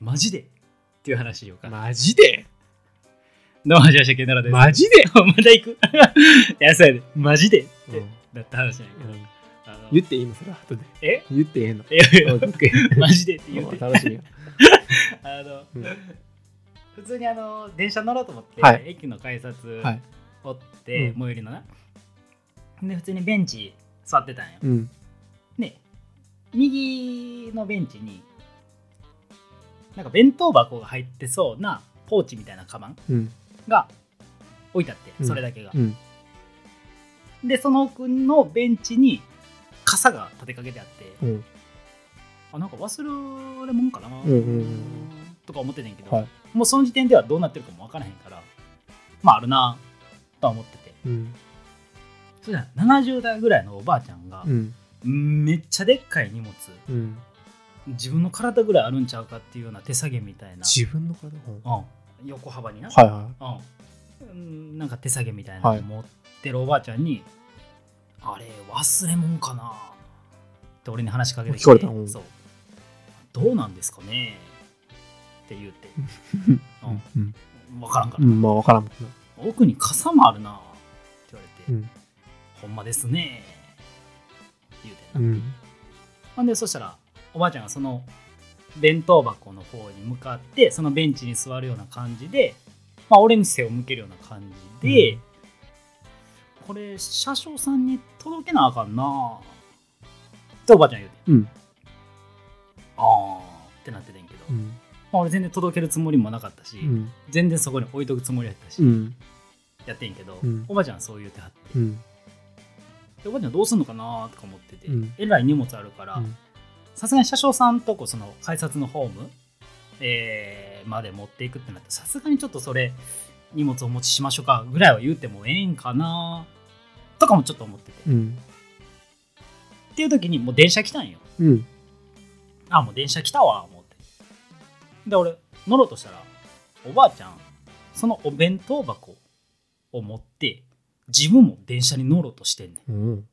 マジでっていう話しようか。マジでどうも、じゃあ、シャケナラです。マジでまた行くいや、そうやで、マジでって、うん、だった話なんやけど、うん、言っていいのそれ後で。え言ってええのマジでって言って楽しいようん、普通に電車乗ろうと思って、はい、駅の改札おって、はい、最寄りのな、うん、で普通にベンチ座ってたんよ、うん、で右のベンチになんか弁当箱が入ってそうなポーチみたいなカバンが置いてあって、うん、それだけが、うんうん、でその奥のベンチに傘が立てかけてあって、うん、あなんか忘れもんかな、うんうん、とか思っててんけど、はい、もうその時点ではどうなってるかも分からへんからまああるなとは思ってて、うん、それじゃ70代ぐらいのおばあちゃんが、うん、めっちゃでっかい荷物、うん、自分の体ぐらいあるんちゃうかっていうような手提げみたいな自分の体、うん、横幅にな、はいはいうん、なんか手提げみたいなの持ってるおばあちゃんに、はいあれ忘れもんかなって俺に話しかけてきてそうどうなんですかねって言って、うんうん、分からんから、うんまあ、分からんもんな奥に傘もあるなって言われて、うん、ほんまですねって言うてんな、うん、ほんでそしたらおばあちゃんがその弁当箱の方に向かってそのベンチに座るような感じで、まあ、俺に背を向けるような感じで、うんこれ車掌さんに届けなあかんなっておばあちゃん言うて、うん、あーってなっててんけど、うんまあ、俺全然届けるつもりもなかったし、うん、全然そこに置いとくつもりやったし、うん、やってんけど、うん、おばあちゃんはそう言うてはって、うん、でおばあちゃんどうすんのかなとか思ってて、うん、えらい荷物あるからさすがに車掌さんとこその改札のホーム、まで持っていくってなってさすがにちょっとそれ荷物お持ちしましょうかぐらいは言うてもええんかなとかもちょっと思ってて、うん、っていう時にもう電車来たんよ、うん、あもう電車来たわ思ってで俺乗ろうとしたらおばあちゃんそのお弁当箱を持って自分も電車に乗ろうとしてんねん、うん、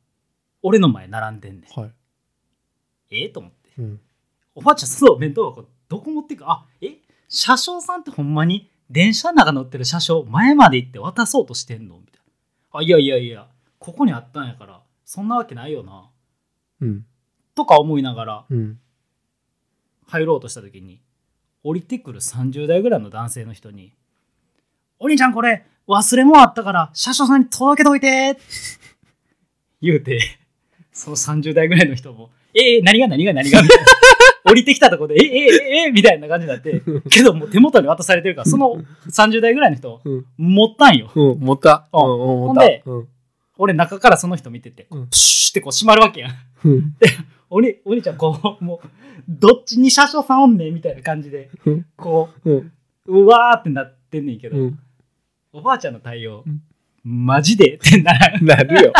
俺の前並んでんねん、はい、と思って、うん、おばあちゃんそのお弁当箱どこ持っていくあ車掌さんってほんまに電車の中乗ってる車掌前まで行って渡そうとしてんのみたいなあいやいやいやここにあったんやからそんなわけないよな、うん、とか思いながら、うん、入ろうとした時に降りてくる30代ぐらいの男性の人にお兄ちゃんこれ忘れ物あったから車掌さんに届けといて言うてその30代ぐらいの人も何がみたいな降りてきたところでみたいな感じになってけどもう手元に渡されてるからその30代ぐらいの人持ったんよ、うん、持った、うん、ほんで、うん俺中からその人見てて、うん、プシュってこう閉まるわけやん、うん、でお兄ちゃんこうもうどっちに車掌さんおんねんみたいな感じでこう、うん、うわーってなってんねんけど、うん、おばあちゃんの対応、うん、マジでってなるよ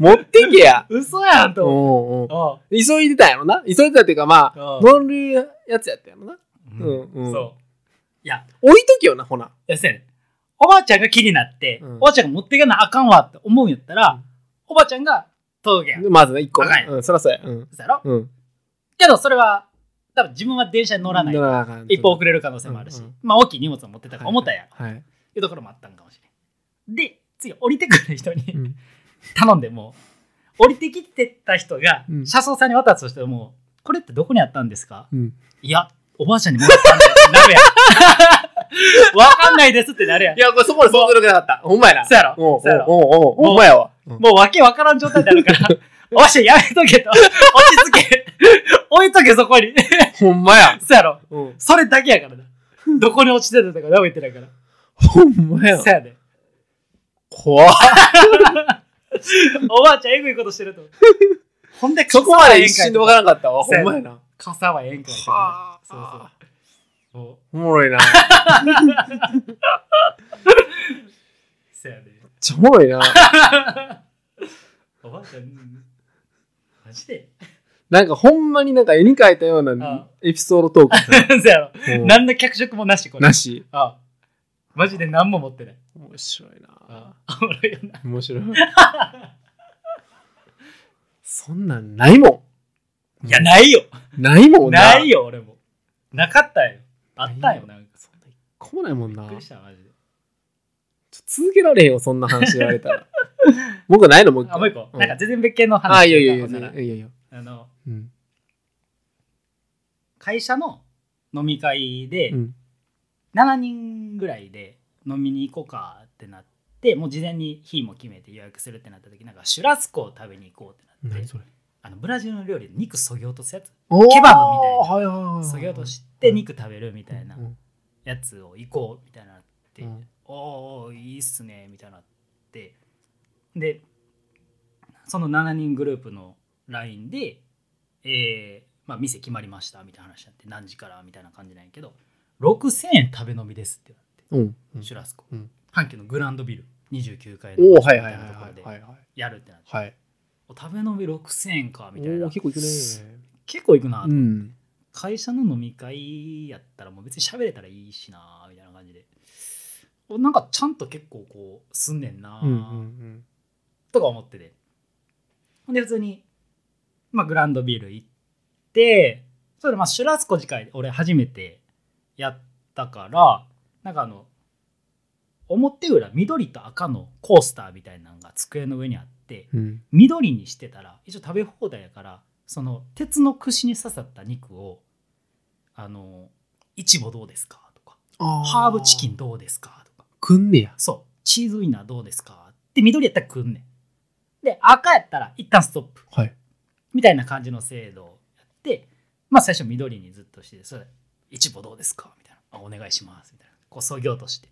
持ってけや嘘やんと思っておう急いでたんやろな急いでたっていうかまあ乗るやつやったやろな、うんうんうん、そういや置いとけよなほないやせやねおばあちゃんが気になって、うん、おばあちゃんが持っていかなあかんわって思うんやったら、うん、おばあちゃんが届けやまずね1個ね、うん、そらそうや、うん、そうやろ、うん、けどそれは多分自分は電車に乗らないから一歩遅れる可能性もあるし、うんうん、まあ大きい荷物を持ってたから重たいやろ、はいはい、いうところもあったんかもしれんで次降りてくる人に、うん、頼んでも降りてきてた人が、うん、車掌さんに渡すとしてもこれってどこにあったんですか、うん、いやおばあちゃんにもらったんだよなるやんわかんないですってなるやん。いや、これそこで想像力なかった。ほんまやな。そうやろ。そうやろ。ほんまやわ。もうわけわからん状態になるから、おばあちゃんやめとけと。落ち着け。置いとけ、そこに。ほんまや。そうやろ。それだけやからな。どこに落ちてたとか舐めてないから。ほんまや。そうやで。怖っ。おばあちゃん、えぐいことしてると。ほんで、そこまで一瞬でわからんかったわ。ほんまやな。傘はええんかいとか。そうそう。おもろいなそやねめっちゃおもろいなおばあちゃんマジでなんかほんまになんか絵に描いたようなエピソードトークそやろ何の脚色もなしこれなしあマジで何も持ってない面白いなおもろいよな面白いそんなんないもんいやないよないもんな。ないよ、俺も。なかったよ。あったよ、なんか。そんな一個もないもんな。びっくりした、マジで。続けられへんよ、そんな話言われたら。僕ないの、もう一個。あ、もう一個。なんか全然別件の話。あ、いやいやいやいやいやいや。うん、会社の飲み会で、うん、7人ぐらいで飲みに行こうかってなって、もう事前に日も決めて予約するってなった時、なんかシュラスコを食べに行こうってなって、それあのブラジルの料理で肉そぎ落とすやつ、ケバブみたいな、はいはいはいはい、そぎ落として肉食べるみたいなやつを行こうみたいなって、うん、おーいいっすねみたいなって、でその7人グループのLINE で、まあ、店決まりましたみたいな話になって、何時からみたいな感じなんやけど、6000円食べ飲みですってなって、うん、シュラスコ、うん、阪急のグランドビル29階のところでやるってなって、はい、食べ飲み6000円かみたいな、結構いくね、結構いくなと思って、うん、会社の飲み会やったらもう別に喋れたらいいしなみたいな感じで、なんかちゃんと結構こうすんねんな、うんうんうん、とか思ってて、で普通にまあ、グランドビル行って、それでまあシュラスコ次回俺初めてやったから、なんかあの表裏緑と赤のコースターみたいなのが机の上にあって、うん、緑にしてたら一応食べ放題やから、その鉄の串に刺さった肉をイチボどうですかとか、ハーブチキンどうですかとか、くんねや、そうチーズウインナーどうですかって緑やったらくんねん、で赤やったら一旦ストップ、はい、みたいな感じの制度をやって、まあ、最初緑にずっとして、それイチボどうですかみたいな、あお願いしますみたいな、こう削ぎ落として、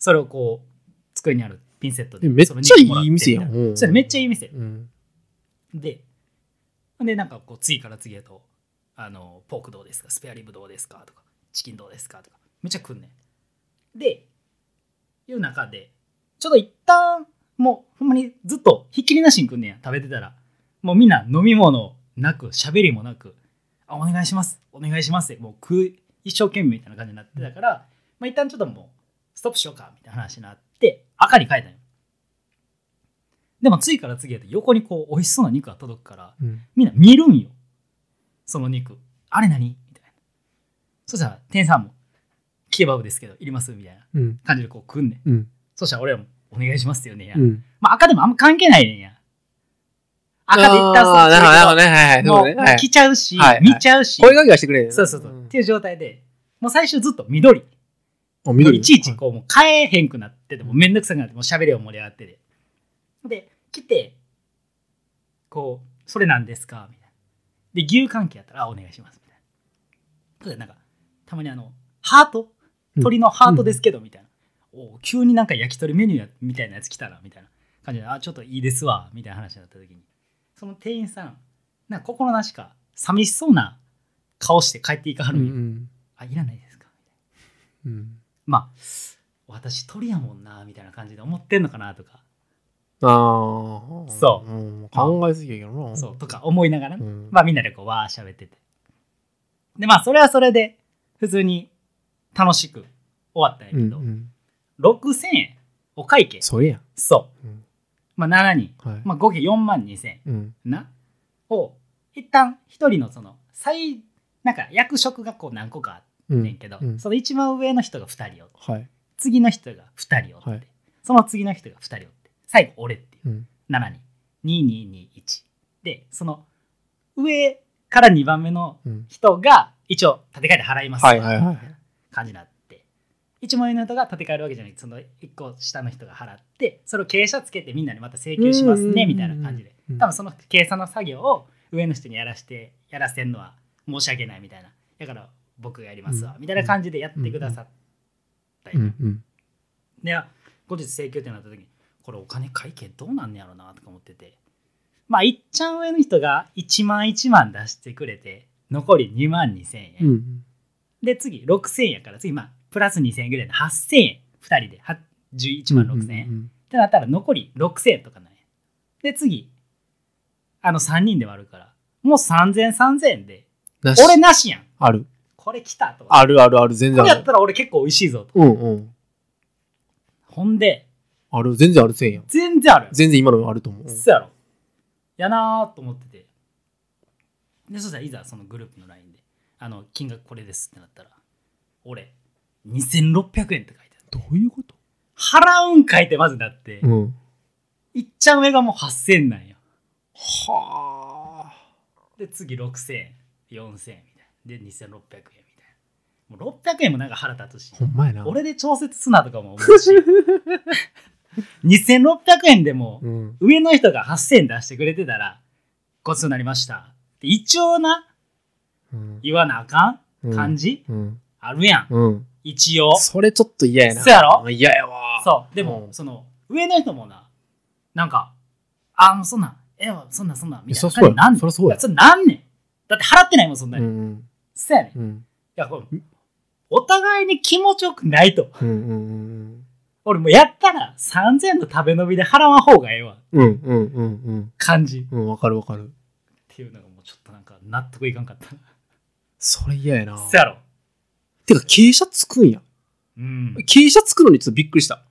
それをこう机にあるピンセットでめっちゃいい店やん、それめっちゃいい店、うん、でなんかこう次から次へとポークどうですか、スペアリブどうですかとか、チキンどうですかとかめっちゃ来んねん、でいう中でちょっと一旦もうほんまにずっとひっきりなしに来んねんや、食べてたらもうみんな飲み物なく喋りもなく、あお願いしますお願いしますってもう一生懸命みたいな感じになってたから、まあ、一旦ちょっともうストップしようかみたいな話になって赤に変えたんよ。でも次から次へと横にこう美味しそうな肉が届くから、うん、みんな見るんよその肉、あれ何みたいな、そしたら店員さんもケバブですけどいりますみたいな感じでこう食うんね、うん、そしたら俺はもうお願いしますよねや、うん、まあ赤でもあんま関係ないねんや、赤で行ったらもう来ちゃうし、はいはい、見ちゃうし、声掛けはしてくれるよ、ね、そうそうそう、うん、っていう状態でもう最初ずっと緑いちいちこうもう変えへんくなってて、もうめんどくさくなって、もう喋りを盛り上がってて、で来てこうそれなんですかみたいな、で牛関係やったらあお願いしますみたいな、でなんかたまにハート、鳥のハートですけどみたいな、うんうん、お急になんか焼き鳥メニューみたいなやつ来たなみたいな感じで、あちょっといいですわみたいな話になった時に、その店員さんなんか心なしか寂しそうな顔して帰っていかはるんよ、うんうん、あいらないですかみたいな、うん、まあ私鳥やもんなみたいな感じで思ってんのかなとか、あそう、うん、考えすぎやけどな、そうとか思いながら、ね、うん、まあみんなでこうわーしゃべってて、でまあそれはそれで普通に楽しく終わったんやけど、うんうん、6000円お会計、それやそう、うん、まあ、7人、はい、まあ、合計4万2000円、うん、なを一旦一人のそのなんか役職がこう何個かあってんけど、うんうん、その一番上の人が2人おって、はい、次の人が2人おって、はい、その次の人が2人おって、最後俺っていう、うん、7人2221で、その上から2番目の人が一応立て替えて払いますって感じになって、1万円の人が立て替えるわけじゃなくて、その1個下の人が払って、それを傾斜つけてみんなにまた請求しますねみたいな感じで、多分その計算の作業を上の人にやらせてんのは申し訳ないみたいな、だから僕がやりますわみたいな感じでやってくださったり、で後日請求ってなった時にこれお金会計どうなんねやろなとか思ってて、まあいっちゃん上の人が1万1万出してくれて、残り2万2000円、うんうん、で次6000円やから、次まあプラス2000円ぐらいで8000円2人で11万6000円、うんうんうん、ってなったら残り6000円とかない、で次3人で割るからもう3000円で俺なしやん、あるこれ来たと、あるあるある、全然ある、これやったら俺結構おいしいぞと、うんうん、ほんである、全然ある、1000円やん、全然ある、全然今のあると思う、そうやろやなと思ってて、でそしたらいざそのグループの LINE で金額これですってなったら俺2600円って書いてある。どういうこと払うんかいってまずなって、うん、いっちゃん上がもう8000なんよ。はあ。で次6000円、4000円みたいなで2600円みたいな。もう600円もなんか腹立つし、ほんまやな、俺で調節すなとかも思うし2600円でも上の人が8000円出してくれてたらごちそうになりましたって一応な、うん、言わなあかん感じ、うんうん、あるやん、うん、一応それちょっと嫌やな。そうやろ、嫌やわ。そうでも、うん、その上の人もな、なんかああそんなんそんなんみたいな感じなんねん。そりゃそうや、それなんねん、だって払ってないもんそんなに、うん、そうやねん、うん、いやこれお互いに気持ちよくないと、うんうんうん、俺もうやったら3000円の食べ飲みで払わん方がええわ、うんうんうんうん、感じ、うん、わかるわかるっていうのがもうちょっとなんか納得いかんかった。それ嫌やな。そうやろ。てか傾斜つくんや、うん、傾斜つくのにちょっとびっくりした。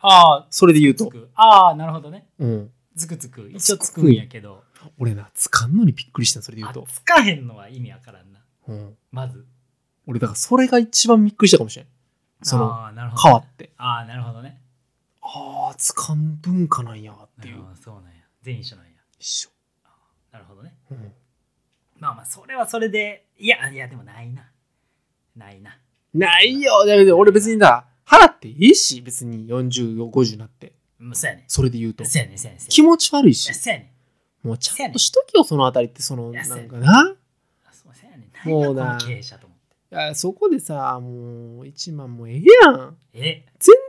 ああそれで言うとああなるほどね、うん、つく一応つくんやけど俺なつかんのにびっくりした。それで言うとつかへんのは意味わからんな、うん、まず俺だからそれが一番びっくりしたかもしれん。そのあなるほど、ね、変わってああなるほどね、ああつかん文化なんやっていう。そうなんや、全員一緒なんや。一緒。あなるほどね、うん、まあまあそれはそれでいやでもないよ。だけど俺別にだ払っていいし別に40、50になって、うん、そうやね。それで言うとそうやねそうやね気持ち悪いし、そうやねもうちゃんとしときよそのあたりって。そのなんかなそうやねもうな経営者と思っていやそこでさもう1万もええやん全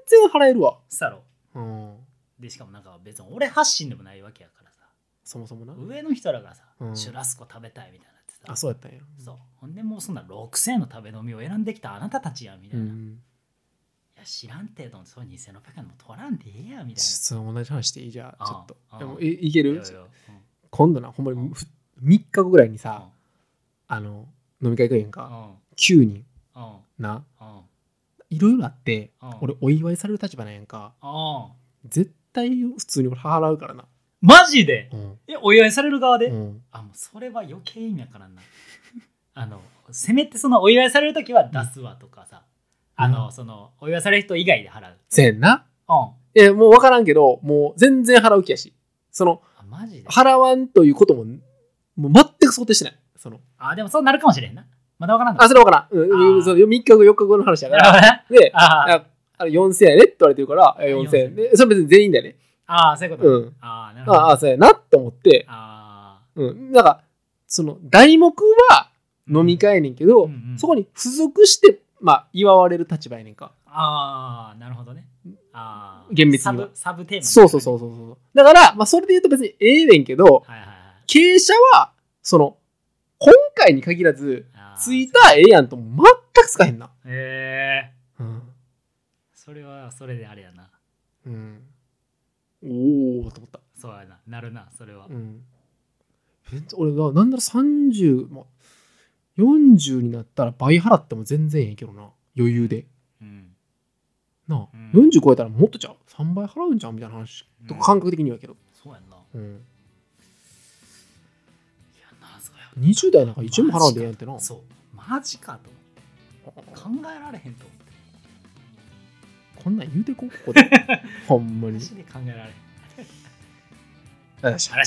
然払えるわ。そうやろ、うん、でしかもなんか別に俺発信でもないわけやからさ、そもそもな上の人らがさ、うん、シュラスコ食べたいみたいな。あそうやったんや。そうほんでもうそんな6000円の食べ飲みを選んできたあなたたちやみたいな、うん、いや知らんてどんそれ2600円も取らんでええやみたいな。ちょっと同じ話していいじゃん。ちょっとでもいける、うん、今度なほんまに3日後ぐらいにさ、うん、飲み会行くやんか、うん、9人、うん、ないろいろあって、うん、俺お祝いされる立場なんやんか、うん、絶対普通に俺払うからな。マジで、うん、お祝いされる側で、うん、あもうそれは余計意味わからんなせめてそのお祝いされるときは出すわとかさ、うん、そのお祝いされる人以外で払うせんな、うん、いやもう分からんけどもう全然払う気やし、そのマジで払わんということももう全く想定してない。そのあでもそうなるかもしれんな、まだ分からん。あそれ分からん、うん、その3日後4日後の話やからで4000円やねって言われてるから4000円でそれ別に全員だよね。ああそういうこと、うん、あなるほど、ああそうやなって思って、あ、うん、なんかその題目は飲み会やねんけど、うんうんうん、そこに付属して、まあ、祝われる立場やねんか。ああなるほどね。あ厳密にはサブテーマ、ね、そうだから、まあ、それで言うと別にええねんけど、はいはいはい、傾斜はその今回に限らずツイッターええやんと全く使えへんな。へえ、うん、それはそれであれやな、うん、おーと思った。そうやな、なるなそれは、うん、俺がなんだろ30、まあ、40になったら倍払っても全然ええけどな余裕で、うん、なあ、うん、40超えたらもっとちゃう3倍払うんちゃうみたいな話、うん、と感覚的にはけどそうやんな、うん、いやなそや20代なんか1円も払うんでええんってな。そうマジかと思って考えられへんと思って、こんなん言うてここでほんまにマジで考えられん。あらしゃ。